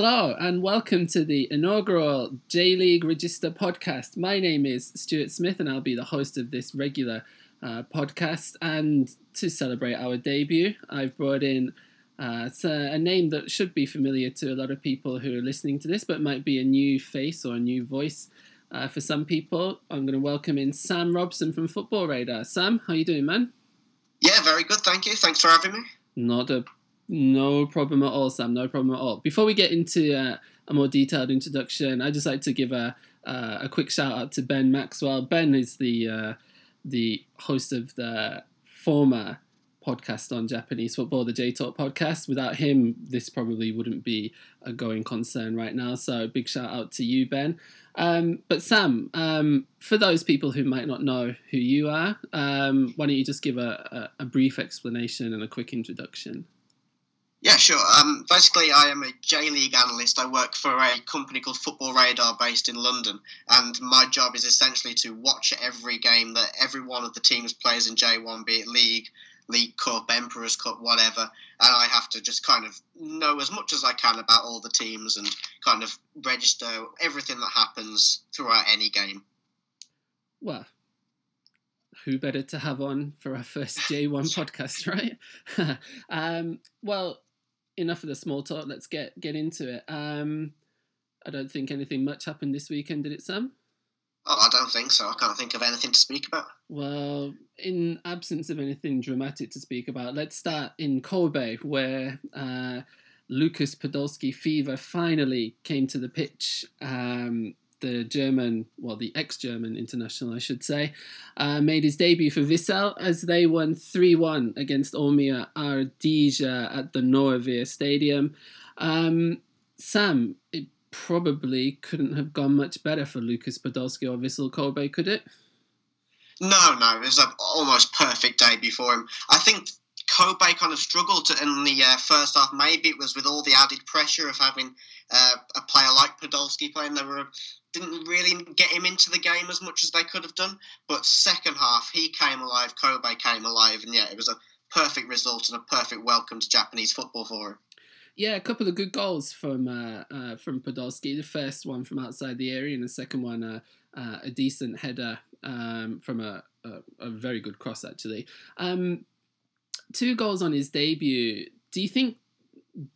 Hello and welcome to the inaugural J.League Regista podcast. My name is Stuart Smith and I'll be the host of this regular podcast. And to celebrate our debut, I've brought in a name that should be familiar to a lot of people who are listening to this, but might be a new face or a new voice for some people. I'm going to welcome in Sam Robson from Football Radar. Sam, how you doing, man? Yeah, very good, thank you. Thanks for having me. No problem at all, Sam. No problem at all. Before we get into a more detailed introduction, I'd just like to give a quick shout out to Ben Maxwell. Ben is the host of the former podcast on Japanese football, the J Talk podcast. Without him, this probably wouldn't be a going concern right now. So big shout out to you, Ben. But Sam, for those people who might not know who you are, why don't you just give a brief explanation and a quick introduction? Yeah, sure. Basically, I am a J-League analyst. I work for a company called Football Radar based in London, and my job is essentially to watch every game that every one of the teams plays in J1, be it League Cup, Emperor's Cup, whatever, and I have to just kind of know as much as I can about all the teams and kind of register everything that happens throughout any game. Well, who better to have on for our first J1 podcast, right? Well... enough of the small talk, let's get into it. I don't think anything much happened this weekend, did it, Sam? Oh, I don't think so. I can't think of anything to speak about. Well, in absence of anything dramatic to speak about, let's start in Kobe, where Lucas Podolski fever finally came to the pitch. The ex-German international, I should say, made his debut for Vissel as they won 3-1 against Omiya Ardija at the Noorvir Stadium. Sam, it probably couldn't have gone much better for Lucas Podolski or Vissel Kobe, could it? No, it was an almost perfect debut for him. I think Kobe kind of struggled in the first half. Maybe it was with all the added pressure of having a player like Podolski playing. Didn't really get him into the game as much as they could have done. But second half, he came alive, Kobe came alive. And yeah, it was a perfect result and a perfect welcome to Japanese football for him. Yeah, a couple of good goals from Podolski. The first one from outside the area and the second one, a decent header from a very good cross, actually. Two goals on his debut. Do you think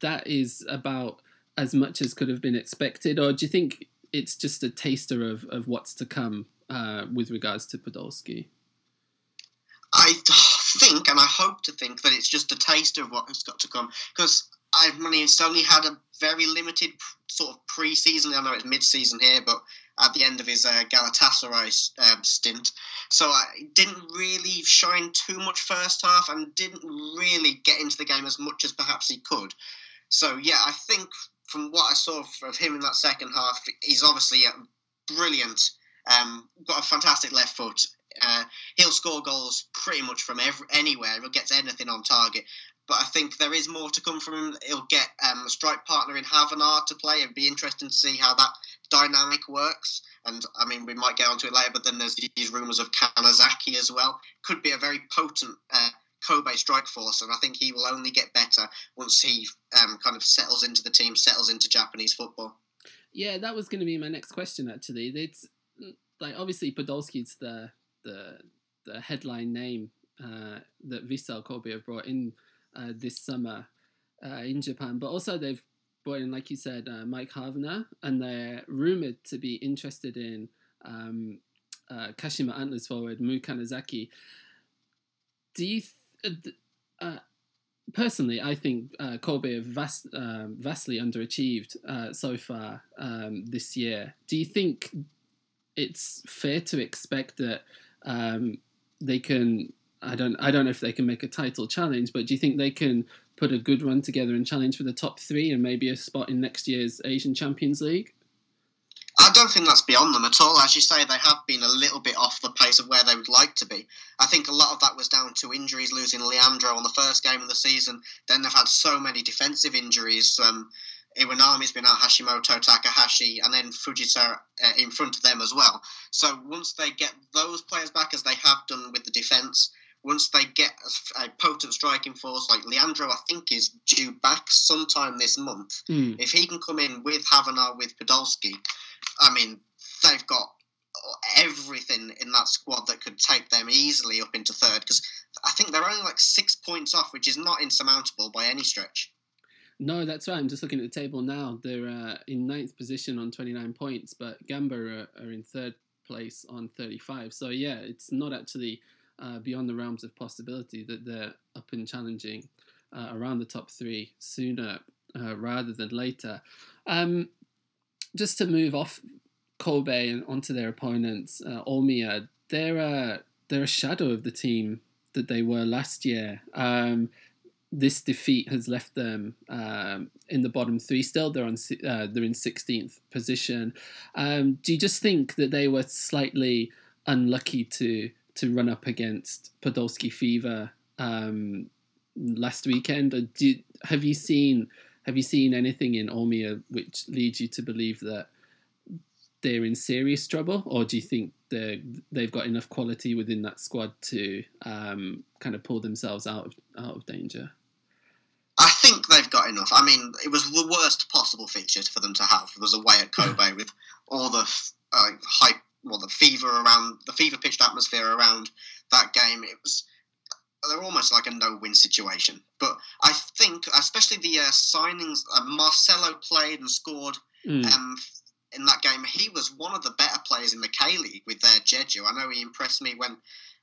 that is about as much as could have been expected? Or do you think it's just a taster of what's to come with regards to Podolski? I think, and I hope to think, that it's just a taster of what's got to come. Because it's only had a very limited sort of pre-season. I know it's mid-season here, but at the end of his Galatasaray stint. So I didn't really shine too much first half and didn't really get into the game as much as perhaps he could. So, yeah, I think from what I saw of him in that second half, he's obviously brilliant, got a fantastic left foot. He'll score goals pretty much from anywhere. He'll get anything on target. But I think there is more to come from him. He'll get a strike partner in Havenaar to play. It'd be interesting to see how that dynamic works. And, we might get onto it later, but then there's these rumours of Kanazaki as well. Could be a very potent Kobe strike force, and I think he will only get better once he kind of settles into the team, settles into Japanese football. Yeah, that was going to be my next question, actually. It's like, obviously, Podolski's the headline name that Vissel Kobe have brought in this summer in Japan, but also they've brought in, like you said, Mike Havenaar, and they're rumoured to be interested in Kashima Antlers forward Mu Kanazaki. Do you personally, I think Kobe have vastly underachieved so far this year. Do you think it's fair to expect that they can? I don't know if they can make a title challenge, but do you think they can put a good run together and challenge for the top three and maybe a spot in next year's Asian Champions League? I don't think that's beyond them at all. As you say, they have been a little bit off the pace of where they would like to be. I think a lot of that was down to injuries, losing Leandro on the first game of the season. Then they've had so many defensive injuries. Iwanami's been out, Hashimoto, Takahashi, and then Fujita in front of them as well. So once they get those players back, as they have done with the defence, once they get a potent striking force, like Leandro, I think, is due back sometime this month. If he can come in with Havenaar, with Podolski, I mean, they've got everything in that squad that could take them easily up into third, because I think they're only like 6 points off, which is not insurmountable by any stretch. No, that's right. I'm just looking at the table now. They're in ninth position on 29 points, but Gamba are in third place on 35. So, yeah, it's not actually beyond the realms of possibility that they're up and challenging around the top three sooner rather than later. Just to move off Kobe and onto their opponents, Omiya, they're a shadow of the team that they were last year. This defeat has left them in the bottom three still. They're in 16th position. Do you just think that they were slightly unlucky to run up against Podolski fever last weekend? Or have you seen anything in Omiya which leads you to believe that they're in serious trouble, or do you think they've got enough quality within that squad to kind of pull themselves out of danger? I think they've got enough. I mean, it was the worst possible feature for them to have. It was away at Kobe with all the hype, well, the fever-pitched atmosphere around that game. They're almost like a no-win situation. But I think, especially the signings, Marcelo played and scored. In that game, he was one of the better players in the K-League with their Jeju. I know he impressed me when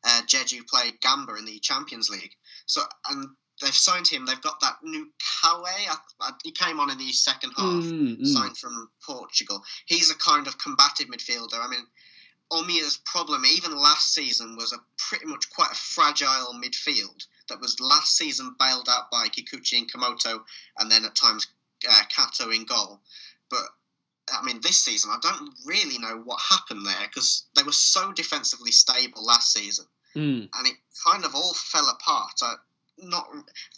Jeju played Gamba in the Champions League. So, and they've signed him. They've got that new Kawe. He came on in the second half, signed from Portugal. He's a kind of combative midfielder. I mean, Omiya's problem, even last season, was pretty much quite a fragile midfield that was last season bailed out by Kikuchi and Komoto, and then at times Kato in goal. But I mean, this season, I don't really know what happened there because they were so defensively stable last season. And it kind of all fell apart. I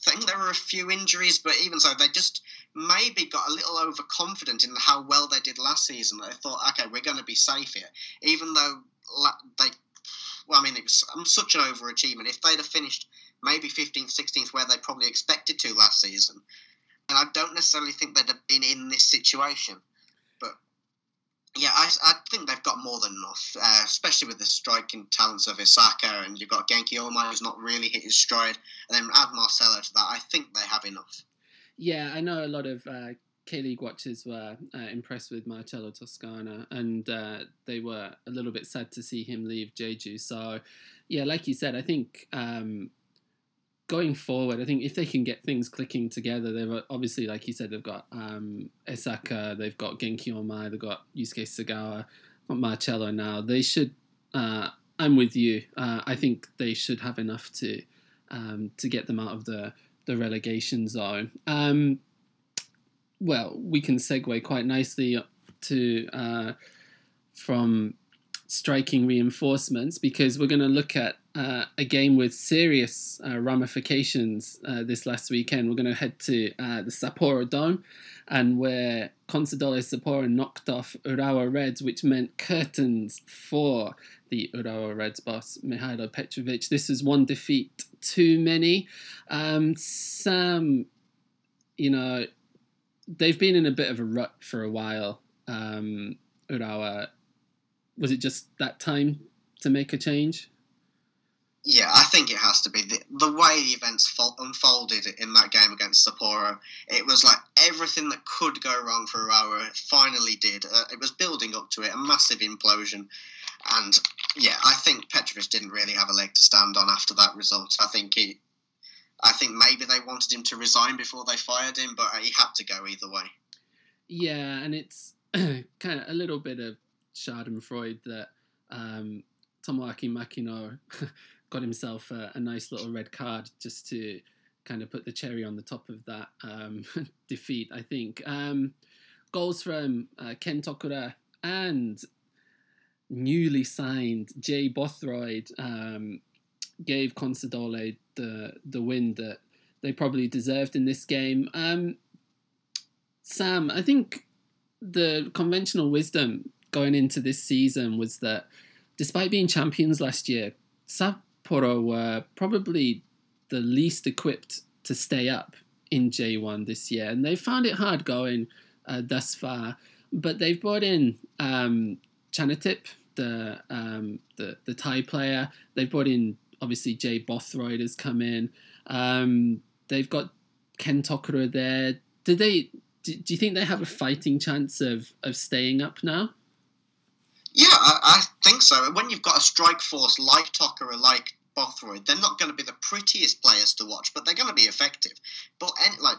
think there were a few injuries, but even so, they just maybe got a little overconfident in how well they did last season. They thought, okay, we're going to be safe here. Even though it was such an overachievement. If they'd have finished maybe 15th, 16th, where they probably expected to last season, and I don't necessarily think they'd have been in this situation. Yeah, I think they've got more than enough, especially with the striking talents of Isaka, and you've got Genki Omae who's not really hit his stride, and then add Marcelo to that. I think they have enough. Yeah, I know a lot of K-League watchers were impressed with Marcelo Toscano, and they were a little bit sad to see him leave Jeju. So, yeah, like you said, I think going forward, I think if they can get things clicking together, they've obviously, like you said, they've got Osaka, they've got Genki Omae, they've got Yusuke Sagawa, got Marcelo now. They should. I'm with you. I think they should have enough to get them out of the relegation zone. Well, we can segue quite nicely to from striking reinforcements, because we're going to look at a game with serious ramifications this last weekend. We're going to head to the Sapporo Dome, and where Consadole Sapporo knocked off Urawa Reds, which meant curtains for the Urawa Reds boss, Mihailo Petrovic. This is one defeat too many. Sam, they've been in a bit of a rut for a while. Urawa, was it just that time to make a change? Yeah, I think it has to be. The way the events unfolded in that game against Sapporo, it was like everything that could go wrong for Urawa finally did. It was building up to it, a massive implosion. And, yeah, I think Petrovic didn't really have a leg to stand on after that result. I think maybe they wanted him to resign before they fired him, but he had to go either way. Yeah, and it's kind of a little bit of schadenfreude that Tomoaki Makino got himself a nice little red card just to kind of put the cherry on the top of that defeat, I think. Goals from Ken Tokura and newly signed Jay Bothroyd gave Consadole the win that they probably deserved in this game. Sam, I think the conventional wisdom going into this season was that despite being champions last year, Sa- Sapporo were probably the least equipped to stay up in J1 this year, and they found it hard going thus far. But they've brought in Chanatip, the Thai player. They've brought in, obviously, Jay Bothroyd has come in. They've got Ken Tokura there. Do you think they have a fighting chance of staying up now? Yeah, I think so. When you've got a strike force like Tokura, like Bothroyd, they're not going to be the prettiest players to watch, but they're going to be effective. But like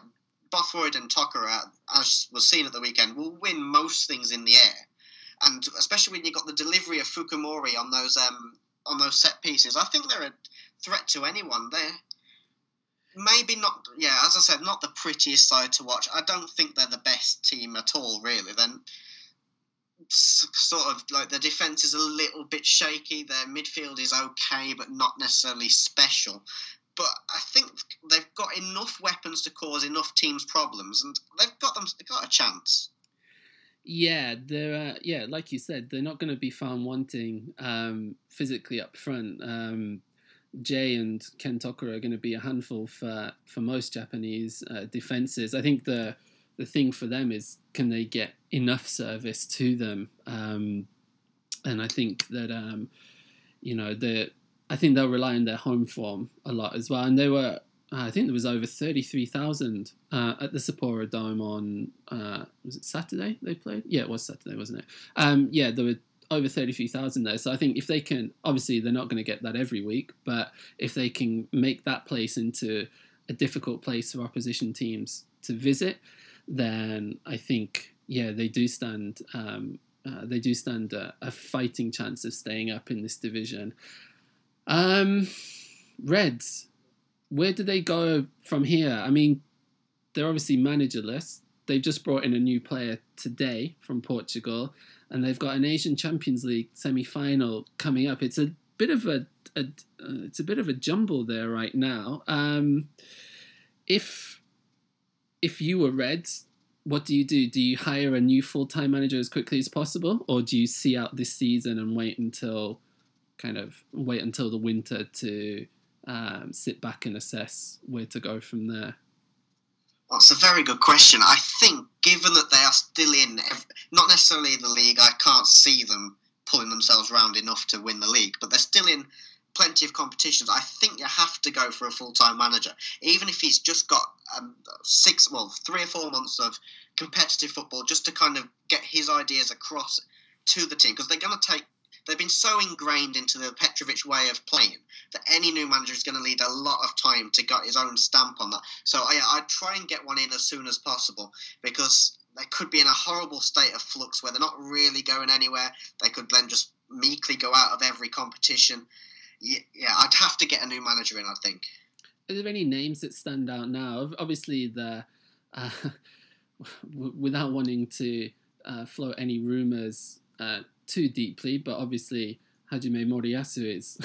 Bothroyd and Tokura, as was seen at the weekend, will win most things in the air. And especially when you've got the delivery of Fukumori on those set pieces, I think they're a threat to anyone. They're maybe not, yeah, as I said, not the prettiest side to watch. I don't think they're the best team at all, really. Then sort of like the defence is a little bit shaky. Their midfield is okay, but not necessarily special. But I think they've got enough weapons to cause enough teams problems, and they've got a chance. Yeah, like you said, they're not going to be found wanting physically up front. Jay and Ken Tokura are going to be a handful for most Japanese defenses. I think the thing for them is, can they get enough service to them? And I think that I think they'll rely on their home form a lot as well. And they were, I think there was over 33,000 at the Sapporo Dome on, was it Saturday they played? Yeah, it was Saturday, wasn't it? Yeah, there were over 33,000 there. So I think if they can, obviously they're not going to get that every week, but if they can make that place into a difficult place for opposition teams to visit, then I think, yeah, they do stand a fighting chance of staying up in this division. Reds, where do they go from here? I mean, they're obviously managerless. They've just brought in a new player today from Portugal, and they've got an Asian Champions League semi-final coming up. It's a bit of a jumble there right now. If you were Reds, what do you do? Do you hire a new full-time manager as quickly as possible, or do you see out this season and wait until the winter to sit back and assess where to go from there? That's a very good question. I think, given that they are still in, not necessarily in the league, I can't see them pulling themselves round enough to win the league, but they're still in plenty of competitions. I think you have to go for a full-time manager, even if he's just got 3 or 4 months of competitive football, just to kind of get his ideas across to the team, because they've been so ingrained into the Petrovic way of playing that any new manager is going to need a lot of time to get his own stamp on that. So I'd try and get one in as soon as possible, because they could be in a horrible state of flux where they're not really going anywhere. They could then just meekly go out of every competition. Yeah, I'd have to get a new manager in, I think. Are there any names that stand out now? Obviously, without wanting to float any rumours too deeply, but obviously Hajime Moriyasu is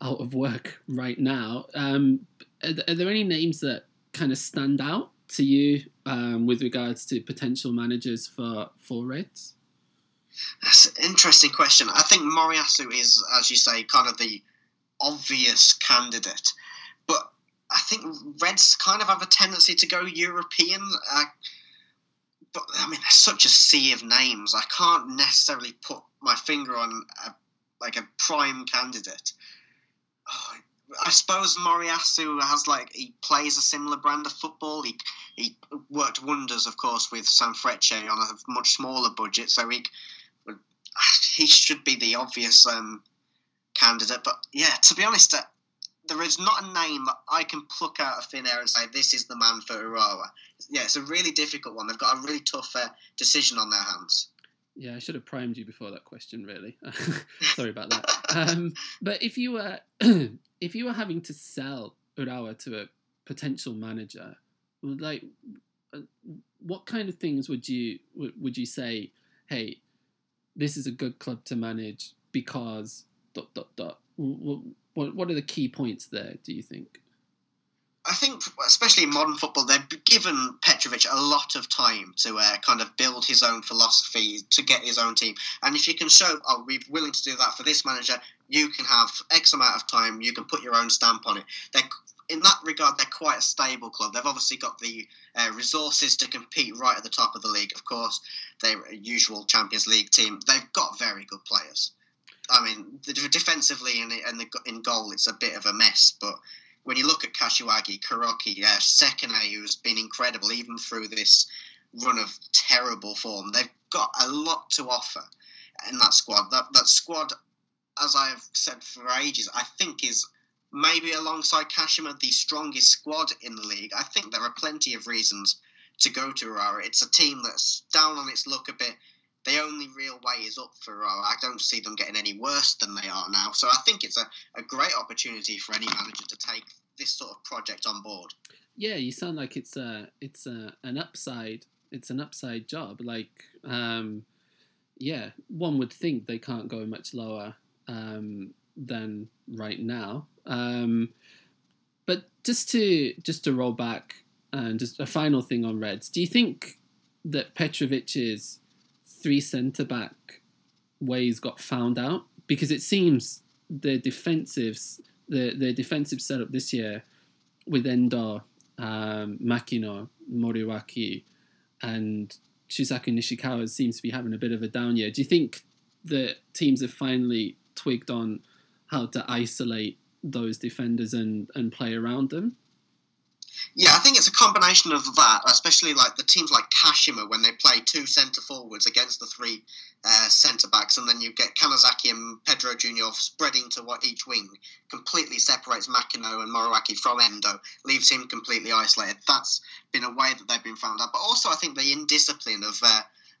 out of work right now. Are there any names that kind of stand out to you with regards to potential managers for Reds? That's an interesting question. I think Moriyasu is, as you say, kind of the obvious candidate, but I think Reds kind of have a tendency to go European. But I mean, there's such a sea of names. I can't necessarily put my finger on a prime candidate. Oh, I suppose Moriyasu he plays a similar brand of football. He worked wonders, of course, with Sanfrecce on a much smaller budget, so he should be the obvious candidate. But yeah, to be honest, there is not a name that I can pluck out of thin air and say, this is the man for Urawa. Yeah, it's a really difficult one. They've got a really tough decision on their hands. Yeah, I should have primed you before that question, really. Sorry about that. But if you were having to sell Urawa to a potential manager, what kind of things would you say, hey, this is a good club to manage because ... What are the key points there, do you think? I I think, especially in modern football, they've given Petrovic a lot of time to kind of build his own philosophy, to get his own team. And if you can show, oh, we're willing to do that for this manager, you can have X amount of time, you can put your own stamp on it. In that regard, they're quite a stable club. They've obviously got the resources to compete right at the top of the league, of course. They're a usual Champions League team. They've got very good players. I mean, defensively and in goal, it's a bit of a mess, but when you look at Kashiwagi, Kuroki, Sekine, who's been incredible even through this run of terrible form, they've got a lot to offer in that squad. That squad, as I've said for ages, I think is maybe alongside Kashima the strongest squad in the league. I think there are plenty of reasons to go to Urawa. It's a team that's down on its luck a bit. The only real way is up for Urawa. I don't see them getting any worse than they are now. So I think it's a great opportunity for any manager to take this sort of project on board. Yeah, you sound like it's an upside job. Like, yeah, one would think they can't go much lower than right now. But just to roll back and just a final thing on Reds. Do you think that Petrovic is three centre-back ways got found out? Because it seems the defensive setup this year with Endo, Makino, Moriwaki and Shusaku Nishikawa seems to be having a bit of a down year. Do you think the teams have finally twigged on how to isolate those defenders and play around them? Yeah, I think it's a combination of that, especially like the teams like Kashima when they play two centre-forwards against the three centre-backs, and then you get Kanazaki and Pedro Jr. spreading to each wing, completely separates Makino and Moriwaki from Endo, leaves him completely isolated. That's been a way that they've been found out. But also I think the indiscipline of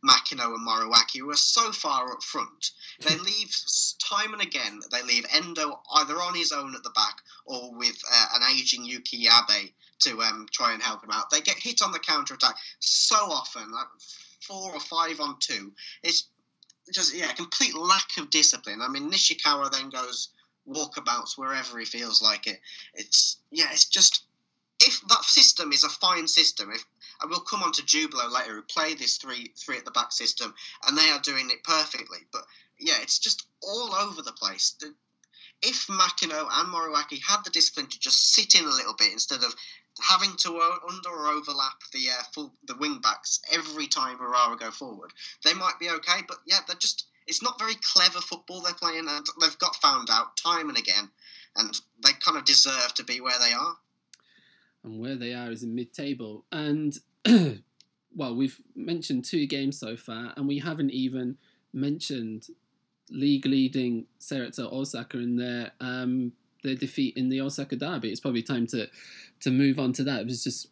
Makino and Moriwaki, who are so far up front, they leave time and again, they leave Endo either on his own at the back or with an ageing Yuki Abe to try and help him out. They get hit on the counter-attack so often, like 4 or 5 on 2. It's just, yeah, complete lack of discipline. I mean, Nishikawa then goes walkabouts wherever he feels like it. It's just, if that system is a fine system, and we'll come on to Jubilo later, who play this three at the back system, and they are doing it perfectly. But yeah, it's just all over the place. If Makino and Moriwaki had the discipline to just sit in a little bit instead of having to under or overlap the wing backs every time Urawa go forward, they might be okay. But yeah, it's not very clever football they're playing, and they've got found out time and again, and they kind of deserve to be where they are. And where they are is in mid-table. And, well, we've mentioned 2 games so far, and we haven't even mentioned league-leading Cerezo Osaka in their defeat in the Osaka derby. It's probably time to move on to that. It was just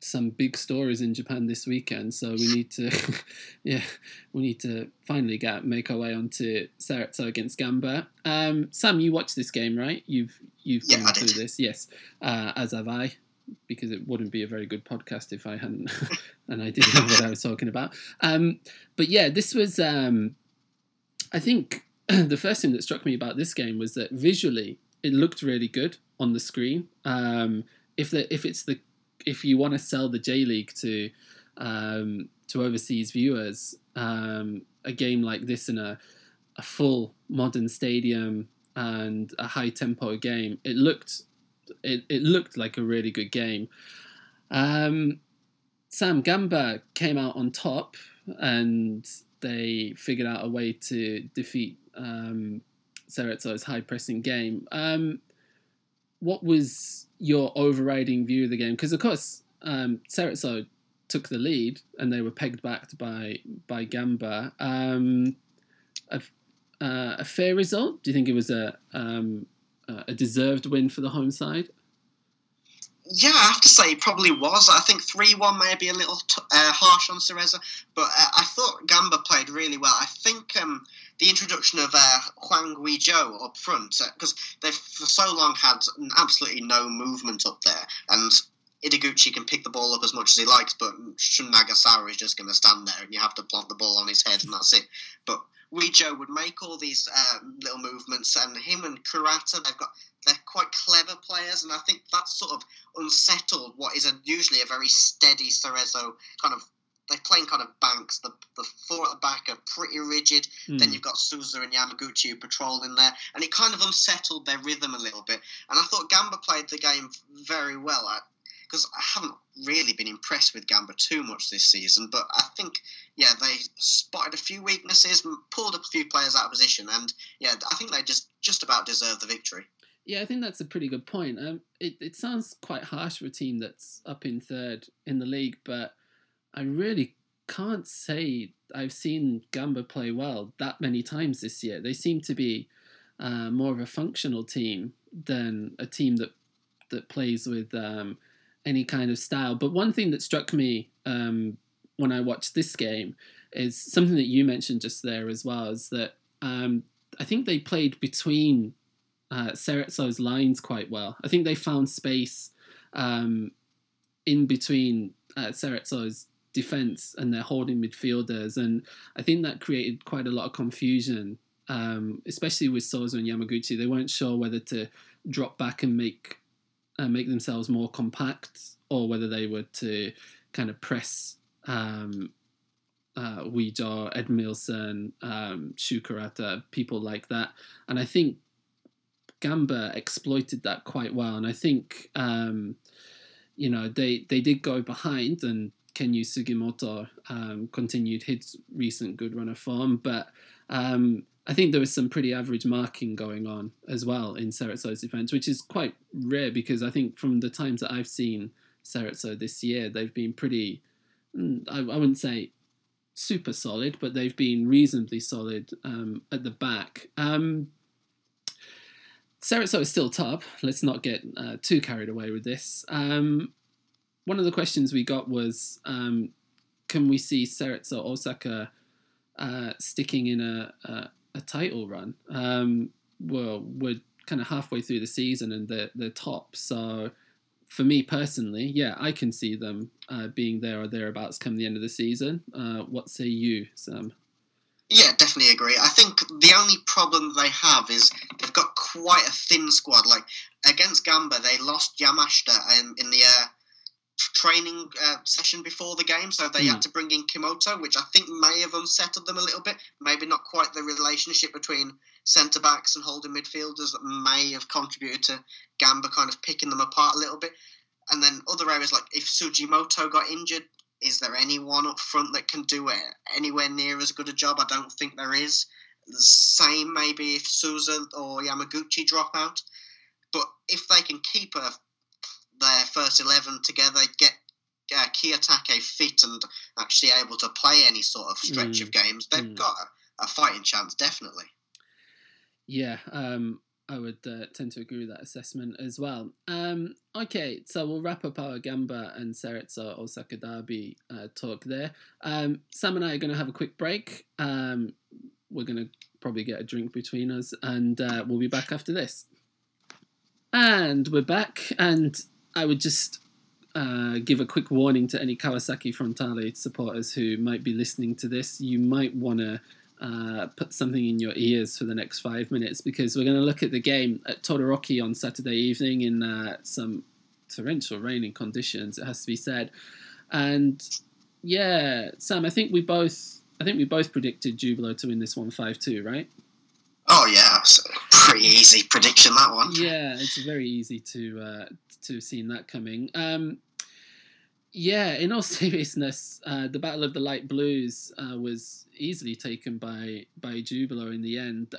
some big stories in Japan this weekend, so we need to finally make our way onto Cerezo against Gamba. Sam, you watched this game, right? You've gone through this, yes, as have I, because it wouldn't be a very good podcast if I hadn't, and I didn't know what I was talking about. But yeah, this was, I think the first thing that struck me about this game was that visually it looked really good on the screen. If you want to sell the J-League to overseas viewers, a game like this in a full modern stadium and a high tempo game, it looked like a really good game. Sam, Gamba came out on top and they figured out a way to defeat Cerezo's high pressing game. What was your overriding view of the game? Because, of course, Cerezo took the lead and they were pegged back by Gamba. A fair result? Do you think it was a deserved win for the home side? Yeah, I have to say it probably was. I think 3-1 may be a little harsh on Cerezo, but I thought Gamba played really well. I think the introduction of Hwang Ui-jo up front, because they've for so long had absolutely no movement up there, and Idaguchi can pick the ball up as much as he likes, but Shun Nagasawa is just going to stand there and you have to plant the ball on his head and that's it. But Ui-jo would make all these little movements, and him and Kurata, they're quite clever players, and I think that sort of unsettled what is usually a very steady Cerezo kind of. They're playing kind of banks. The four at the back are pretty rigid. Then you've got Souza and Yamaguchi who patrol in there. And it kind of unsettled their rhythm a little bit. And I thought Gamba played the game very well. Because I haven't really been impressed with Gamba too much this season. But I think, they spotted a few weaknesses, pulled up a few players out of position. And, I think they just about deserved the victory. Yeah, I think that's a pretty good point. It sounds quite harsh for a team that's up in third in the league, but I really can't say I've seen Gamba play well that many times this year. They seem to be more of a functional team than a team that plays with any kind of style. But one thing that struck me when I watched this game is something that you mentioned just there as well, is that I think they played between Cerezo's lines quite well. I think they found space in between Cerezo's defence and their holding midfielders, and I think that created quite a lot of confusion, especially with Souza and Yamaguchi. They weren't sure whether to drop back and make themselves more compact, or whether they were to kind of press Ui-jo, Edmilson, Shukurata, people like that. And I think Gamba exploited that quite well, and I think they did go behind, and Kenyu Sugimoto continued his recent good run of form. But I think there was some pretty average marking going on as well in Cerezo's defence, which is quite rare, because I think from the times that I've seen Cerezo this year, they've been pretty, I wouldn't say super solid, but they've been reasonably solid at the back. Cerezo is still top. Let's not get too carried away with this. One of the questions we got was, can we see Cerezo Osaka sticking in a title run? Well, we're kind of halfway through the season and they're top. So for me personally, I can see them being there or thereabouts come the end of the season. What say you, Sam? Yeah, definitely agree. I think the only problem they have is they've got quite a thin squad. Like against Gamba, they lost Yamashita in the training session before the game, so they had to bring in Kimoto, which I think may have unsettled them a little bit. Maybe not quite the relationship between centre-backs and holding midfielders that may have contributed to Gamba kind of picking them apart a little bit. And then other areas, like if Sugimoto got injured, is there anyone up front that can do it anywhere near as good a job? I don't think there is. The same maybe if Souza or Yamaguchi drop out. But if they can keep their first 11 together, get Kiyotake fit and actually able to play any sort of stretch of games, they've got a fighting chance, definitely. Yeah, I would tend to agree with that assessment as well. Okay, so we'll wrap up our Gamba and Cerezo Osaka derby talk there. Sam and I are going to have a quick break. We're going to probably get a drink between us, and we'll be back after this. And we're back, and I would just give a quick warning to any Kawasaki Frontale supporters who might be listening to this. You might want to put something in your ears for the next 5 minutes, because we're going to look at the game at Todoroki on Saturday evening in some torrential raining conditions, it has to be said. And Sam, I think we both predicted Jubilo to win this one 5-2, right? Oh yeah, pretty easy prediction, that one. Yeah, it's very easy to have seen that coming. In all seriousness, the Battle of the Light Blues was easily taken by Jubilo in the end.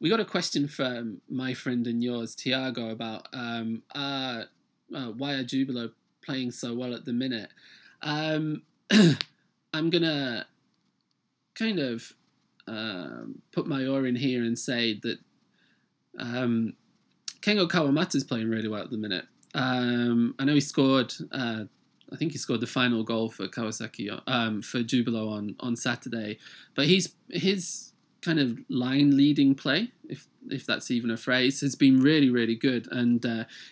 We got a question from my friend and yours, Tiago, about why are Jubilo playing so well at the minute? I'm going to kind of put my oar in here and say that Kengo Kawamata is playing really well at the minute. I know he scored. I think he scored the final goal for Kawasaki for Jubilo on Saturday. But his kind of line leading play, if that's even a phrase, has been really, really good, and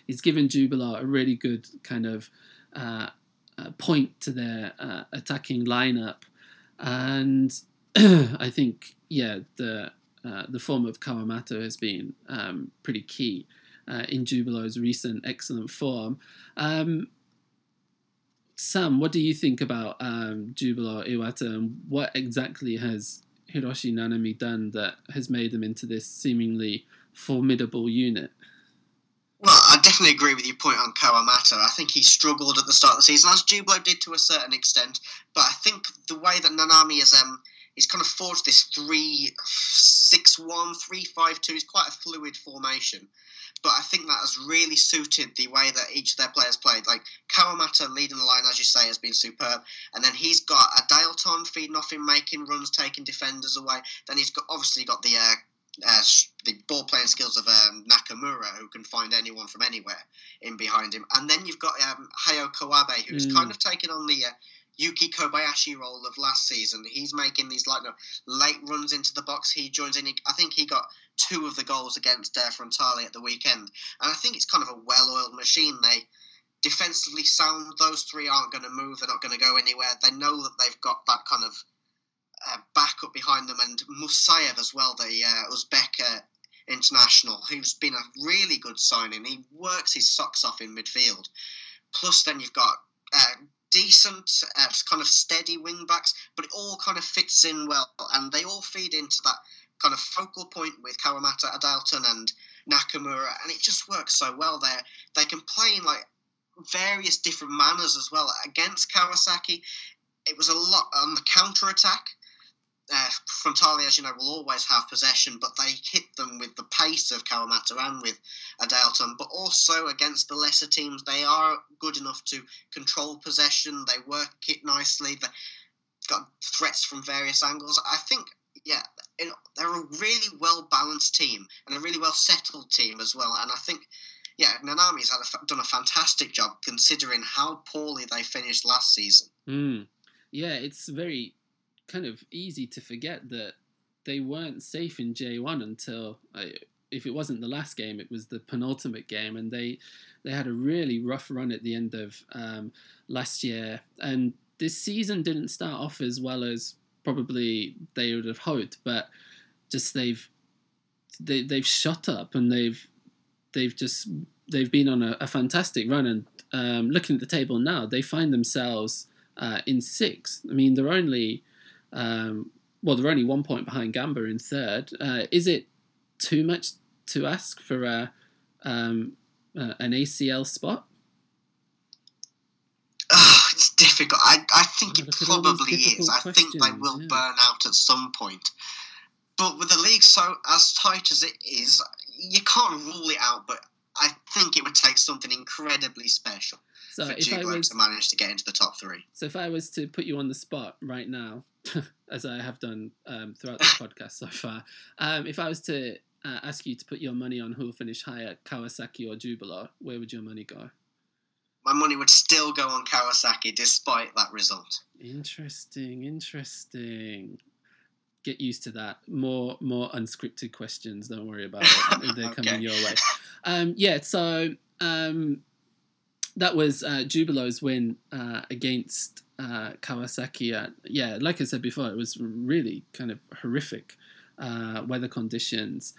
he's given Jubilo a really good kind of point to their attacking lineup. And I think, yeah, the form of Kawamata has been pretty key in Jubilo's recent excellent form. Sam, what do you think about Jubilo Iwata, and what exactly has Hiroshi Nanami done that has made them into this seemingly formidable unit? Well, I definitely agree with your point on Kawamata. I think he struggled at the start of the season, as Jubilo did to a certain extent, but I think the way that Nanami has he's kind of forged this 3-6-1, 3-5-2. It's quite a fluid formation. But I think that has really suited the way that each of their players played. Like, Kawamata leading the line, as you say, has been superb. And then he's got Adailton feeding off him, making runs, taking defenders away. Then he's got, obviously got the ball-playing skills of Nakamura, who can find anyone from anywhere in behind him. And then you've got Hayo Kawabe, who's kind of taken on the... Yuki Kobayashi role of last season. He's making these late runs into the box. He joins in. I think he got 2 of the goals against Frontale at the weekend. And I think it's kind of a well-oiled machine. They defensively sound. Those 3 aren't going to move. They're not going to go anywhere. They know that they've got that kind of backup behind them. And Musayev as well, the Uzbek international, who's been a really good signing. He works his socks off in midfield. Plus then you've got... decent, kind of steady wing-backs, but it all kind of fits in well, and they all feed into that kind of focal point with Kawamata, Adailton and Nakamura, and it just works so well there. They can play in various different manners as well. Against Kawasaki, it was a lot on the counter-attack. Frontale, as you know, will always have possession, but they hit them with the pace of Kawamata and with Adailton. But also against the lesser teams, they are good enough to control possession. They work it nicely. They've got threats from various angles. I think, yeah, they're a really well-balanced team and a really well-settled team as well. And I think, yeah, Nanami's done a fantastic job considering how poorly they finished last season. Yeah, it's very... kind of easy to forget that they weren't safe in J1 until, if it wasn't the last game, it was the penultimate game, and they had a really rough run at the end of last year, and this season didn't start off as well as probably they would have hoped, but just they've shut up, and they've been on a fantastic run, and looking at the table now, they find themselves in 6th. I mean, they're only... they're only 1 point behind Gamba in 3rd. Is it too much to ask for an ACL spot? Oh, it's difficult. I think it probably is. I think they will burn out at some point. But with the league as tight as it is, you can't rule it out, but I think it would take something incredibly special for Jubilo to manage to get into the top 3. So if I was to put you on the spot right now, as I have done throughout this podcast so far, if I was to ask you to put your money on who will finish higher, Kawasaki or Jubilo, where would your money go? My money would still go on Kawasaki despite that result. Interesting. Get used to that. More unscripted questions. Don't worry about it. They're coming your way. That was Jubilo's win against Kawasaki. Like I said before, it was really kind of horrific weather conditions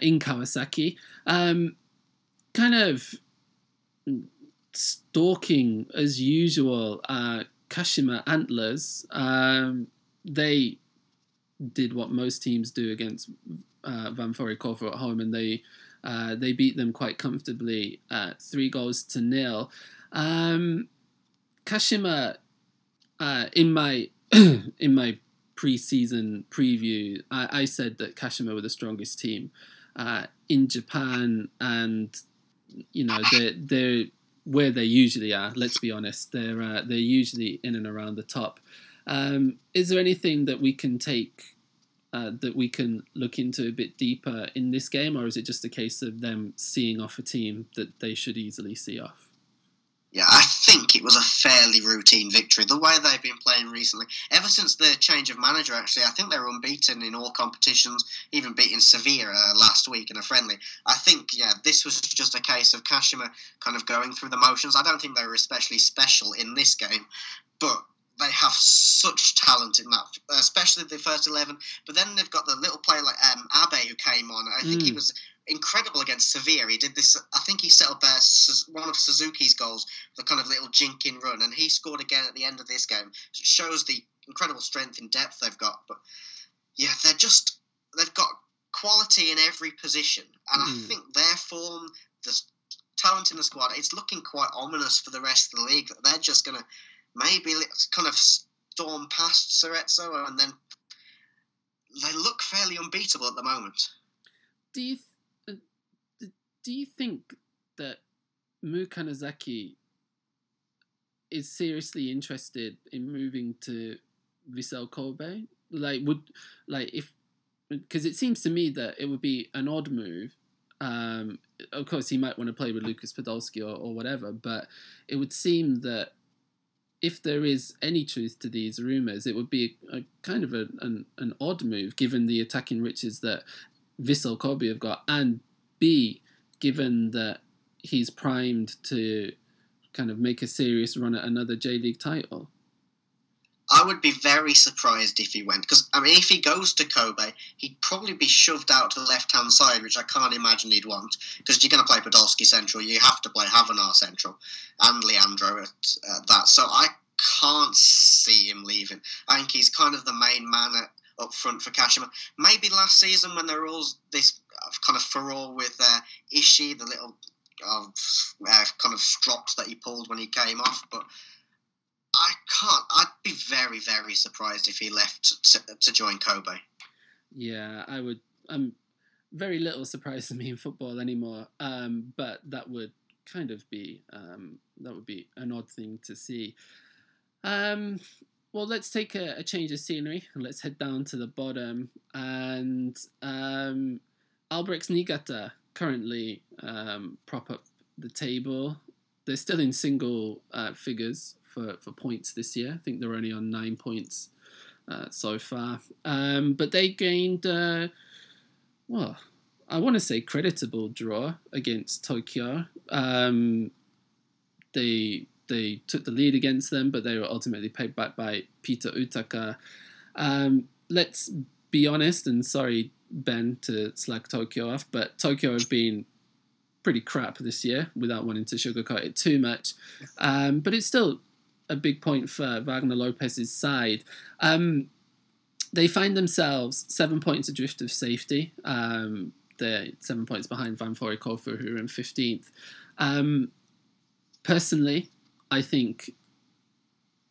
in Kawasaki. Kind of stalking as usual, Kashima Antlers. They did what most teams do against Ventforet Kofu at home, and they beat them quite comfortably, 3-0. Kashima, in my pre-season preview, I said that Kashima were the strongest team in Japan, and they're where they usually are. Let's be honest, they're usually in and around the top. Is there anything that we can take that we can look into a bit deeper in this game, or is it just a case of them seeing off a team that they should easily see off? Yeah, I think it was a fairly routine victory. The way they've been playing recently, ever since the change of manager, actually, I think they were unbeaten in all competitions, even beating Sevilla last week in a friendly. I think, this was just a case of Kashima kind of going through the motions. I don't think they were especially special in this game, but they have such talent in that, especially the first 11. But then they've got the little player like Abe, who came on. I think he was incredible against Sevilla. He did this. I think he set up one of Suzuki's goals, the kind of little jinking run, and he scored again at the end of this game. So it shows the incredible strength and depth they've got. But yeah, they've got quality in every position, and I think their form, the talent in the squad, it's looking quite ominous for the rest of the league. They're just going to maybe kind of storm past Cerezo, and then they look fairly unbeatable at the moment. Do you think that Mu Kanazaki is seriously interested in moving to Vissel Kobe? Because it seems to me that it would be an odd move. Of course, he might want to play with Lucas Podolski or whatever, but it would seem that if there is any truth to these rumours, it would be a kind of an odd move, given the attacking riches that Vissel Kobe have got, and B, given that he's primed to kind of make a serious run at another J-League title. I would be very surprised if he went, because, I mean, if he goes to Kobe, he'd probably be shoved out to the left-hand side, which I can't imagine he'd want, because you're going to play Podolski central, you have to play Havenaar central, and Leandro at that, so I can't see him leaving. I think he's kind of the main man up front for Kashima. Maybe last season, when there were all this kind of furore with Ishii, the little kind of strops that he pulled when he came off, but I can't. I'd be very, very surprised if he left to join Kobe. Yeah, I would. I'm very little surprised to me in football anymore. But that would kind of be an odd thing to see. Well, let's take a change of scenery and let's head down to the bottom. And Albrecht's Niigata currently prop up the table. They're still in single figures for points this year. I think they're only on 9 points so far. But they gained, I want to say creditable draw against Tokyo. They took the lead against them, but they were ultimately paid back by Peter Utaka. Let's be honest, and sorry, Ben, to slag Tokyo off, but Tokyo have been pretty crap this year, without wanting to sugarcoat it too much. But it's still a big point for Wagner Lopez's side. They find themselves 7 points adrift of safety. They're 7 points behind Ventforet Kofu, who are in 15th. Personally, I think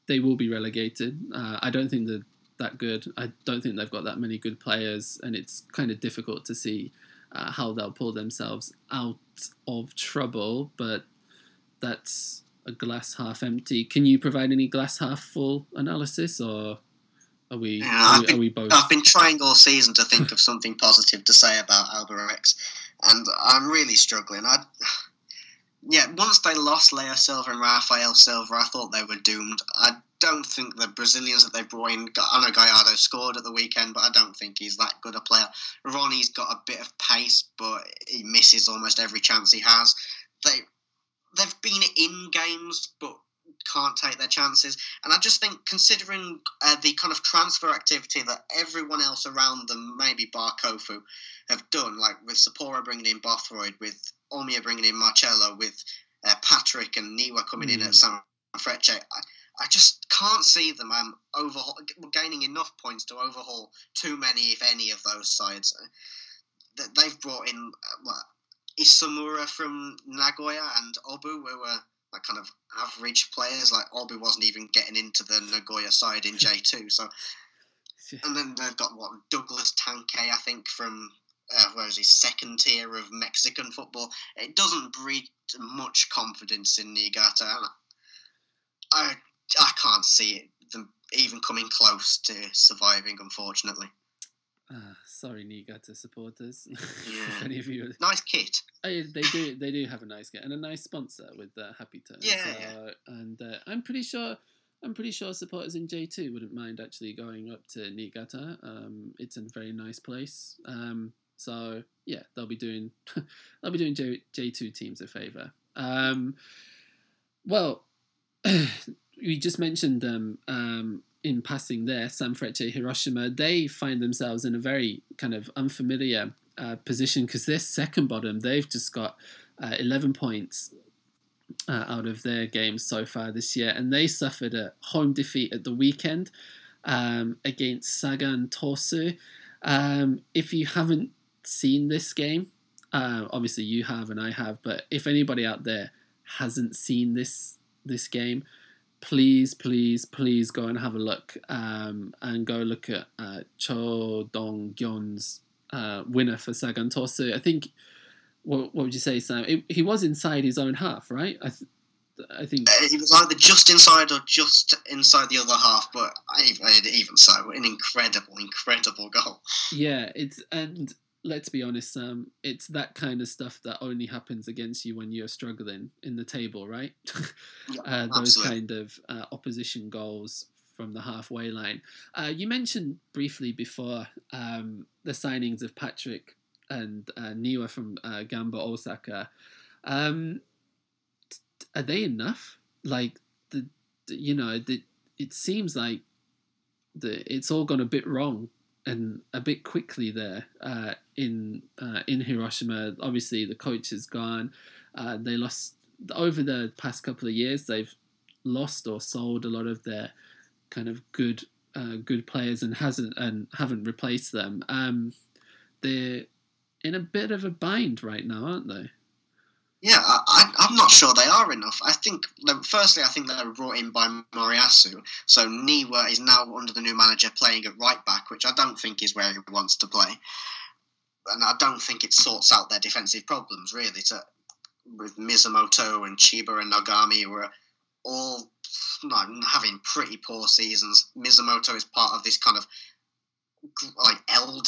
they will be relegated. I don't think they're that good. I don't think they've got that many good players, and it's kind of difficult to see how they'll pull themselves out of trouble, but that's a glass half empty. Can you provide any glass half full analysis, or are we both? I've been trying all season to think of something positive to say about Albrecht, and I'm really struggling. Once they lost Leo Silva and Rafael Silva, I thought they were doomed. I don't think the Brazilians that they've brought in, I know Gallardo scored at the weekend, but I don't think he's that good a player. Ronnie's got a bit of pace, but he misses almost every chance he has. They've been in games, but can't take their chances. And I just think, considering the kind of transfer activity that everyone else around them, maybe bar Kofu, have done, like with Sapporo bringing in Bothroyd, with Omiya bringing in Marcelo, with Patrick and Niwa coming in at Sanfrecce, I just can't see them gaining enough points to overhaul too many, if any, of those sides. They've brought in Isamura from Nagoya and Obu, who were like kind of average players. Like Obu wasn't even getting into the Nagoya side in J2. So, and then they've got Douglas Tanque, I think, from second tier of Mexican football. It doesn't breed much confidence in Niigata. I can't see them even coming close to surviving, unfortunately. Sorry, Niigata supporters. Yeah. Any of you... Nice kit. They do have a nice kit and a nice sponsor with Happy Turn. Yeah. And I'm pretty sure supporters in J2 wouldn't mind actually going up to Niigata. It's a very nice place. So yeah, they'll be doing J2 teams a favour. Well, we just mentioned them in passing there, Sanfrecce Hiroshima. They find themselves in a very kind of unfamiliar position because they're second bottom. They've just got 11 points out of their games so far this year, and they suffered a home defeat at the weekend against Sagan Tosu. If you haven't seen this game, obviously you have and I have, but if anybody out there hasn't seen this game, please go and have a look, and go look at Cho Dong-gyon's winner for Sagan Tosu. I think, what would you say, Sam? He was inside his own half, right? I think he was either just inside or just inside the other half, but even so, an incredible goal. Yeah, and let's be honest, Sam, it's that kind of stuff that only happens against you when you're struggling in the table, right? Yeah, those kind of opposition goals from the halfway line. You mentioned briefly before the signings of Patrick and Niwa from Gamba Osaka. Are they enough? Like, it seems like it's all gone a bit wrong and a bit quickly there in Hiroshima. Obviously, the coach is gone. They lost over the past couple of years. They've lost or sold a lot of their kind of good players and haven't replaced them. They're in a bit of a bind right now, aren't they? Yeah, I'm not sure they are enough. I think, firstly, they were brought in by Moriyasu. So Niwa is now under the new manager playing at right back, which I don't think is where he wants to play. And I don't think it sorts out their defensive problems, really. With Mizumoto and Chiba and Nogami, who are all having pretty poor seasons. Mizumoto is part of this kind of elderly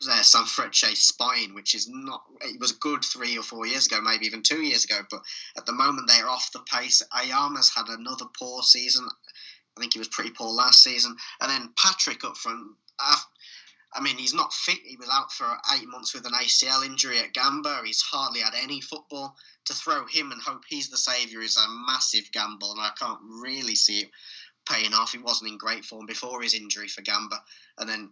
Sanfrecce spine, which is not. It was good 3 or 4 years ago, maybe even 2 years ago, but at the moment they're off the pace. Ayama's had another poor season. I think he was pretty poor last season. And then Patrick up front. He's not fit. He was out for 8 months with an ACL injury at Gamba. He's hardly had any football. To throw him and hope he's the saviour is a massive gamble, and I can't really see it paying off. He wasn't in great form before his injury for Gamba, and then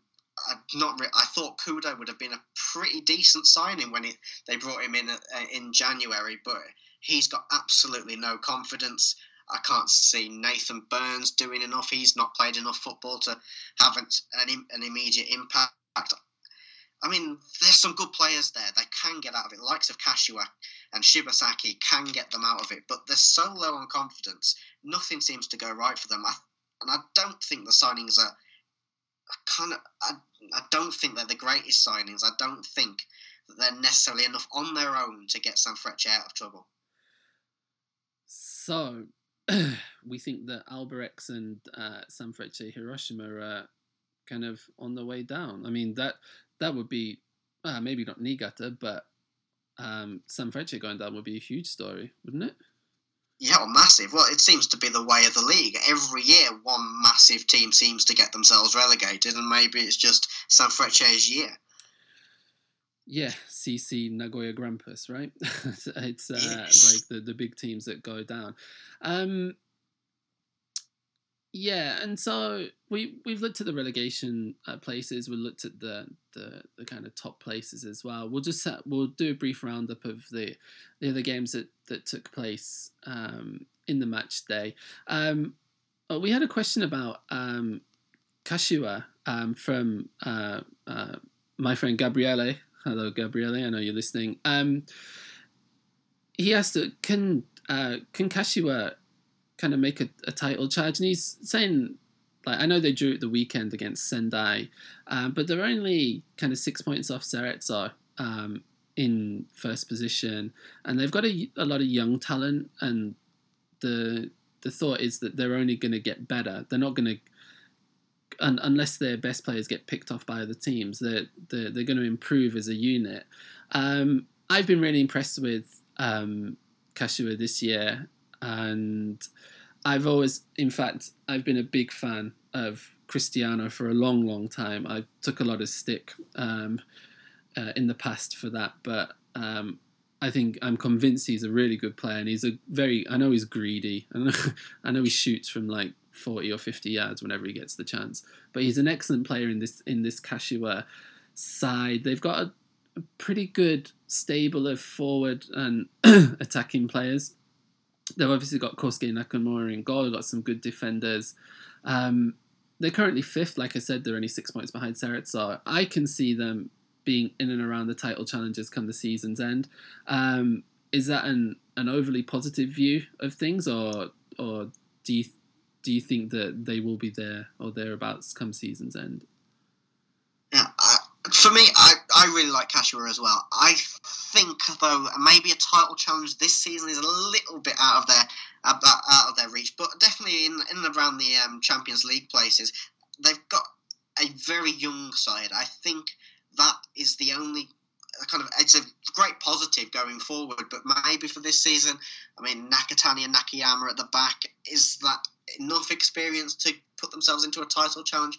I thought Kudo would have been a pretty decent signing when they brought him in January, but he's got absolutely no confidence. I can't see Nathan Burns doing enough. He's not played enough football to have an immediate impact. There's some good players there. They can get out of it. The likes of Kashiwa and Shibasaki can get them out of it, but they're so low on confidence. Nothing seems to go right for them. And I don't think the signings are... I don't think they're the greatest signings. I don't think that they're necessarily enough on their own to get Sanfrecce out of trouble. So, we think that Albirex and Sanfrecce Hiroshima are kind of on the way down. That would be, maybe not Niigata, but Sanfrecce going down would be a huge story, wouldn't it? Yeah, massive. Well, it seems to be the way of the league. Every year, one massive team seems to get themselves relegated, and maybe it's just Sanfrecce's year. Yeah, CC Nagoya Grampus, right? It's yes. Like the big teams that go down. Yeah, and so we've looked at the relegation places. We looked at the kind of top places as well. We'll do a brief roundup of the other games that took place in the match day. We had a question about Kashiwa from my friend Gabriele. Hello, Gabriele. I know you're listening. He asked, "Can Kashiwa kind of make a title charge?" And he's saying, I know they drew at the weekend against Sendai, but they're only kind of 6 points off Cerezo in first position, and they've got a lot of young talent, and the thought is that they're only going to get better. They're not going to, unless their best players get picked off by other teams, they're going to improve as a unit. I've been really impressed with Kashiwa this year. And I've been a big fan of Cristiano for a long, long time. I took a lot of stick in the past for that, but I think I'm convinced he's a really good player, and he's a very, I know he's greedy, and I know he shoots from like 40 or 50 yards whenever he gets the chance, but he's an excellent player in this Kashiwa side. They've got a pretty good stable of forward and attacking players. They've obviously got Kosuke Nakamura in goal. They've got some good defenders. They're currently fifth. Like I said, they're only 6 points behind Cerezo. I can see them being in and around the title challenges come the season's end. Is that an overly positive view of things, or do you think that they will be there or thereabouts come season's end? Yeah, for me, I really like Kashiwa as well. I think, though, maybe a title challenge this season is a little bit out of their reach, but definitely in and around the Champions League places. They've got a very young side. I think that is the only kind of, it's a great positive going forward, but maybe for this season, I mean, Nakatani and Nakayama at the back, is that enough experience to put themselves into a title challenge?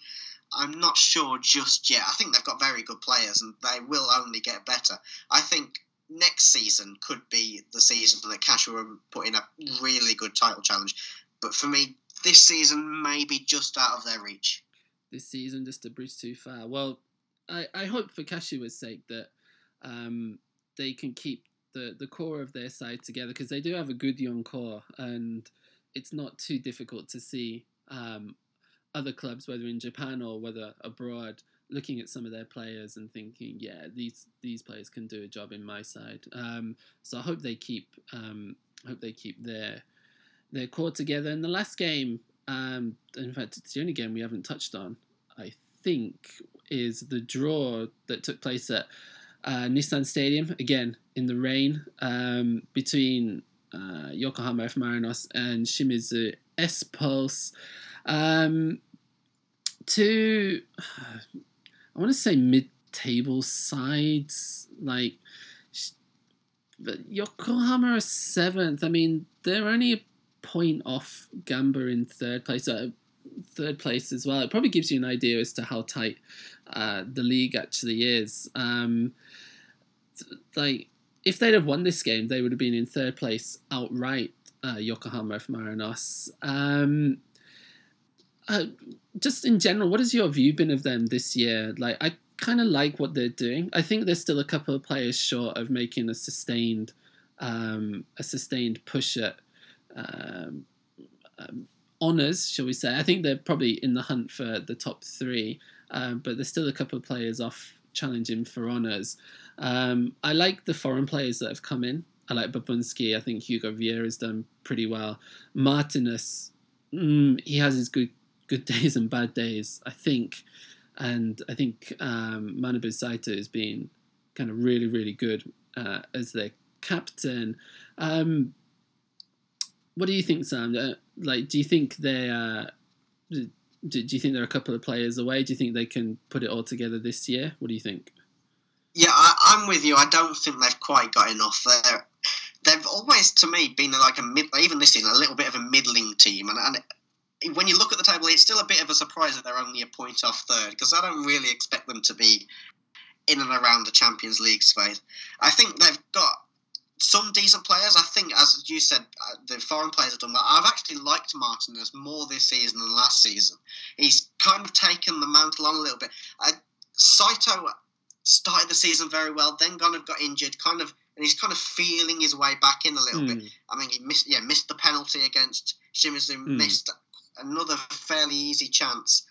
I'm not sure just yet. I think they've got very good players, and they will only get better. I think next season could be the season that Kashiwa put in a really good title challenge. But for me, this season may be just out of their reach. This season, just a bridge too far. Well, I hope for Kashiwa's sake that they can keep the core of their side together, because they do have a good young core, and it's not too difficult to see other clubs, whether in Japan or whether abroad, looking at some of their players and thinking, yeah, these players can do a job in my side. So I hope they keep their core together. And the last game, in fact, it's the only game we haven't touched on, I think, is the draw that took place at Nissan Stadium, again, in the rain, between Yokohama F. Marinos and Shimizu S-Pulse. I want to say mid-table sides, like, but Yokohama are 7th. I mean, they're only a point off Gamba in third place as well. It probably gives you an idea as to how tight the league actually is. Like, if they'd have won this game, they would have been in third place outright, Yokohama F. Marinos. Just in general, what has your view been of them this year? Like, I kind of like what they're doing. I think there's still a couple of players short of making a sustained push at honours, shall we say. I think they're probably in the hunt for the top three, but there's still a couple of players off challenging for honours. I like the foreign players that have come in. I like Babunski. I think Hugo Vieira's done pretty well. Martinez, he has his good days and bad days, I think. And I think Manabu Saito has been kind of really, really good as their captain. What do you think, Sam? Do you think they're a couple of players away? Do you think they can put it all together this year? What do you think? Yeah, I'm with you. I don't think they've quite got enough there. They've always, to me, been like even this season, a little bit of a middling team. And when you look at the table, it's still a bit of a surprise that they're only a point off third, because I don't really expect them to be in and around the Champions League space. I think they've got some decent players. I think, as you said, the foreign players have done well. I've actually liked Martinez more this season than last season. He's kind of taken the mantle on a little bit. Saito started the season very well, then kind of got injured, and he's kind of feeling his way back in a little bit. I mean, he missed the penalty against Shimizu, missed another fairly easy chance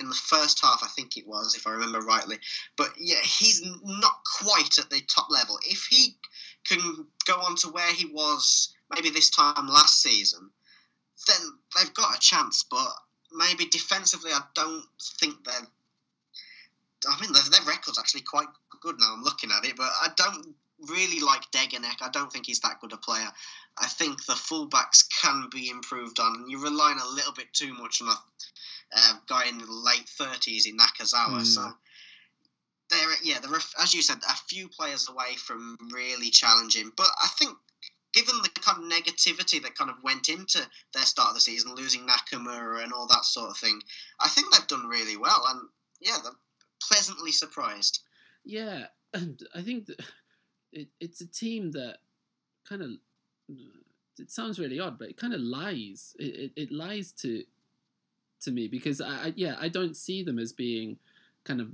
in the first half, I think it was, if I remember rightly. But yeah, he's not quite at the top level. If he can go on to where he was maybe this time last season, then they've got a chance. But maybe defensively, I don't think they're... I mean, their record's actually quite good now, I'm looking at it, but I don't really like Degenek. I don't think he's that good a player. I think the fullbacks can be improved on, and you're relying a little bit too much on a guy in the late 30s in Nakazawa. So they're, as you said, a few players away from really challenging. But I think, given the kind of negativity that kind of went into their start of the season, losing Nakamura and all that sort of thing, I think they've done really well, and yeah, they're pleasantly surprised. Yeah, and I think that it's a team that kind of, it sounds really odd, but it kind of lies. It lies to me because I don't see them as being a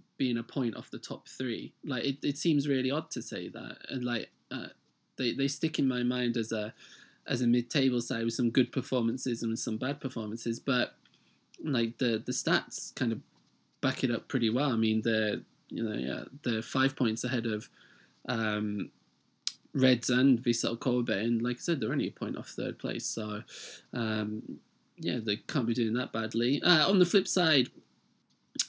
point off the top three. Like it seems really odd to say that, and like they stick in my mind as a mid-table side with some good performances and some bad performances, but like the stats kind of back it up pretty well. I mean they're 5 points ahead of Reds and Vissel Kobe, and like I said, they're only a point off third place, so they can't be doing that badly. On the flip side,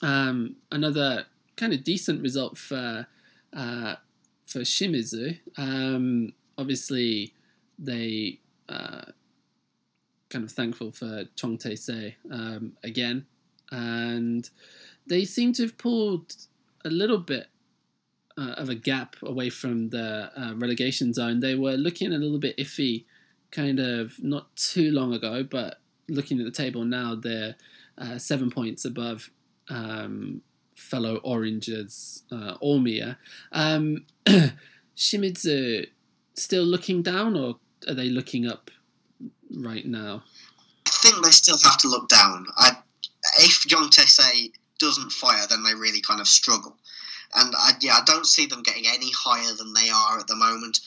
another kind of decent result for Shimizu. Obviously, they kind of thankful for Chong Tae-se again, and they seem to have pulled a little bit of a gap away from the relegation zone. They were looking a little bit iffy, kind of not too long ago, but looking at the table now, they're 7 points above fellow Oranges, Omiya. Shimizu still looking down, or are they looking up right now? I think they still have to look down. If Jong Tae-se doesn't fire, then they really kind of struggle. And I don't see them getting any higher than they are at the moment.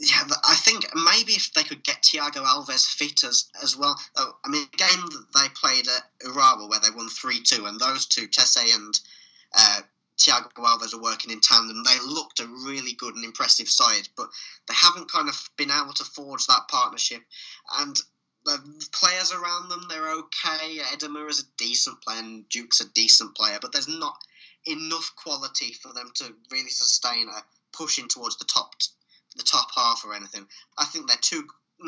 Yeah, I think maybe if they could get Thiago Alves fit as well. I mean, the game that they played at Urawa where they won 3-2, and those two, Tae-se and Thiago Alves, are working in tandem. They looked a really good and impressive side, but they haven't kind of been able to forge that partnership. And the players around them, they're okay. Edema is a decent player and Duke's a decent player, but there's not enough quality for them to really sustain a push in towards the top half or anything. I think they're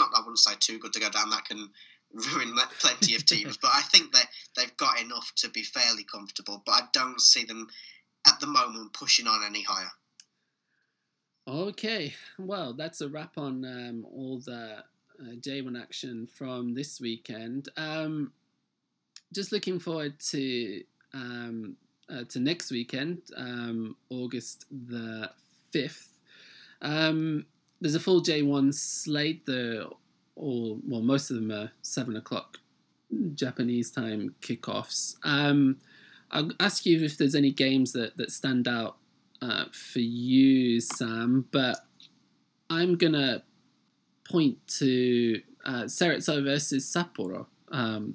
I wouldn't say too good to go down. That can ruin plenty of teams, but I think they've got enough to be fairly comfortable, but I don't see them at the moment pushing on any higher. Okay, well, that's a wrap on all the J1 action from this weekend. Just looking forward to next weekend, August the 5th. There's a full J1 slate. Most of them are 7:00 Japanese time kickoffs. I'll ask you if there's any games that stand out for you, Sam. But I'm gonna point to Cerezo versus Sapporo.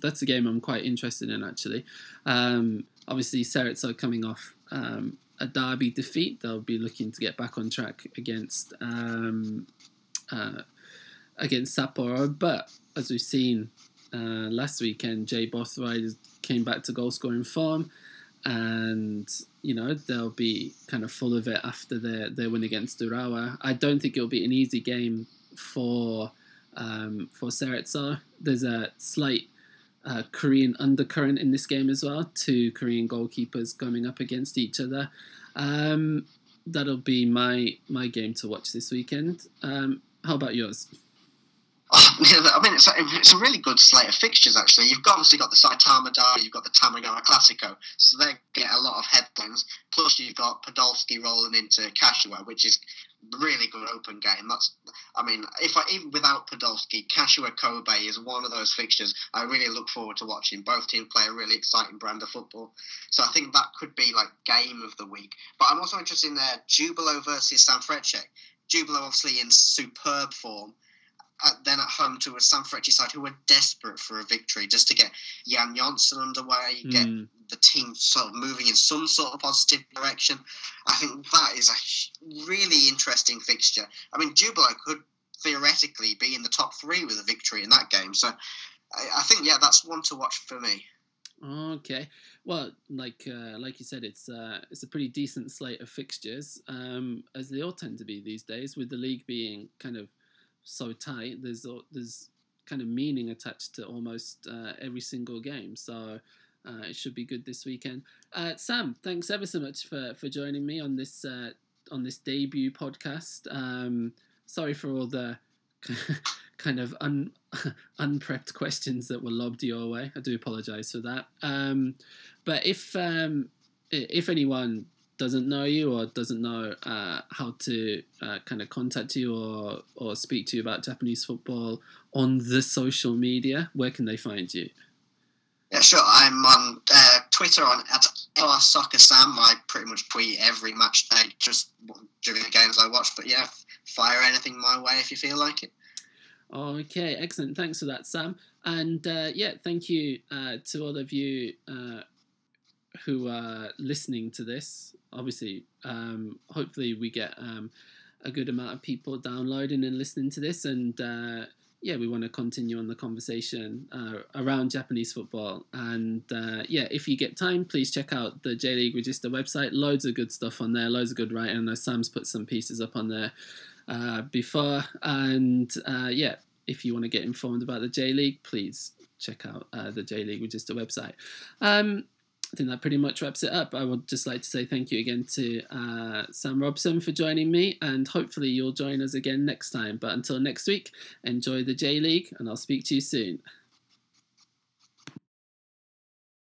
That's a game I'm quite interested in, actually. Obviously, Cerezo coming off a derby defeat. They'll be looking to get back on track against Sapporo, but as we've seen last weekend, Jay Bothroyd came back to goal scoring form, and they'll be kind of full of it after their win against Urawa. I don't think it'll be an easy game for Cerezo. There's a slight Korean undercurrent in this game as well. Two Korean goalkeepers coming up against each other. That'll be my game to watch this weekend. How about yours? I mean, it's a really good slate of fixtures, actually. You've obviously got the Saitama Derby, you've got the Tamagawa Classico, so they get a lot of headlines. Plus, you've got Podolski rolling into Kashiwa, which is really good open game. Even without Podolski, Kashiwa Kobe is one of those fixtures I really look forward to watching. Both teams play a really exciting brand of football, so I think that could be like game of the week. But I'm also interested in there, Jubilo versus Sanfrecce. Jubilo obviously in superb form. Then at home to a Sanfrecce side who were desperate for a victory just to get Jan Jonsson underway, get the team sort of moving in some sort of positive direction. I think that is a really interesting fixture. I mean, Jubilo could theoretically be in the top three with a victory in that game. So I think, that's one to watch for me. Okay. Well, like you said, it's a pretty decent slate of fixtures, as they all tend to be these days, with the league being kind of so tight. There's kind of meaning attached to almost every single game, so it should be good this weekend. Sam, thanks ever so much for joining me on this debut podcast. Sorry for all the kind of unprepped questions that were lobbed your way. I do apologise for that. But if anyone doesn't know you or doesn't know how to kind of contact you or speak to you about Japanese football on the social media, where can they find you? Yeah, sure. I'm on Twitter at LRSoccerSam. I pretty much tweet every match day just during the games I watch. But yeah, fire anything my way if you feel like it. Okay, excellent. Thanks for that, Sam. And yeah, thank you to all of you who are listening to this. Obviously, hopefully we get a good amount of people downloading and listening to this. And yeah, we want to continue on the conversation around Japanese football. And yeah, if you get time, please check out the J.League Regista website. Loads of good stuff on there, loads of good writing. I know Sam's put some pieces up on there before. And yeah, if you want to get informed about the J.League, please check out the J.League Regista website. I think that pretty much wraps it up. I would just like to say thank you again to Sam Robson for joining me, and hopefully you'll join us again next time. But until next week, enjoy the J-League, and I'll speak to you soon.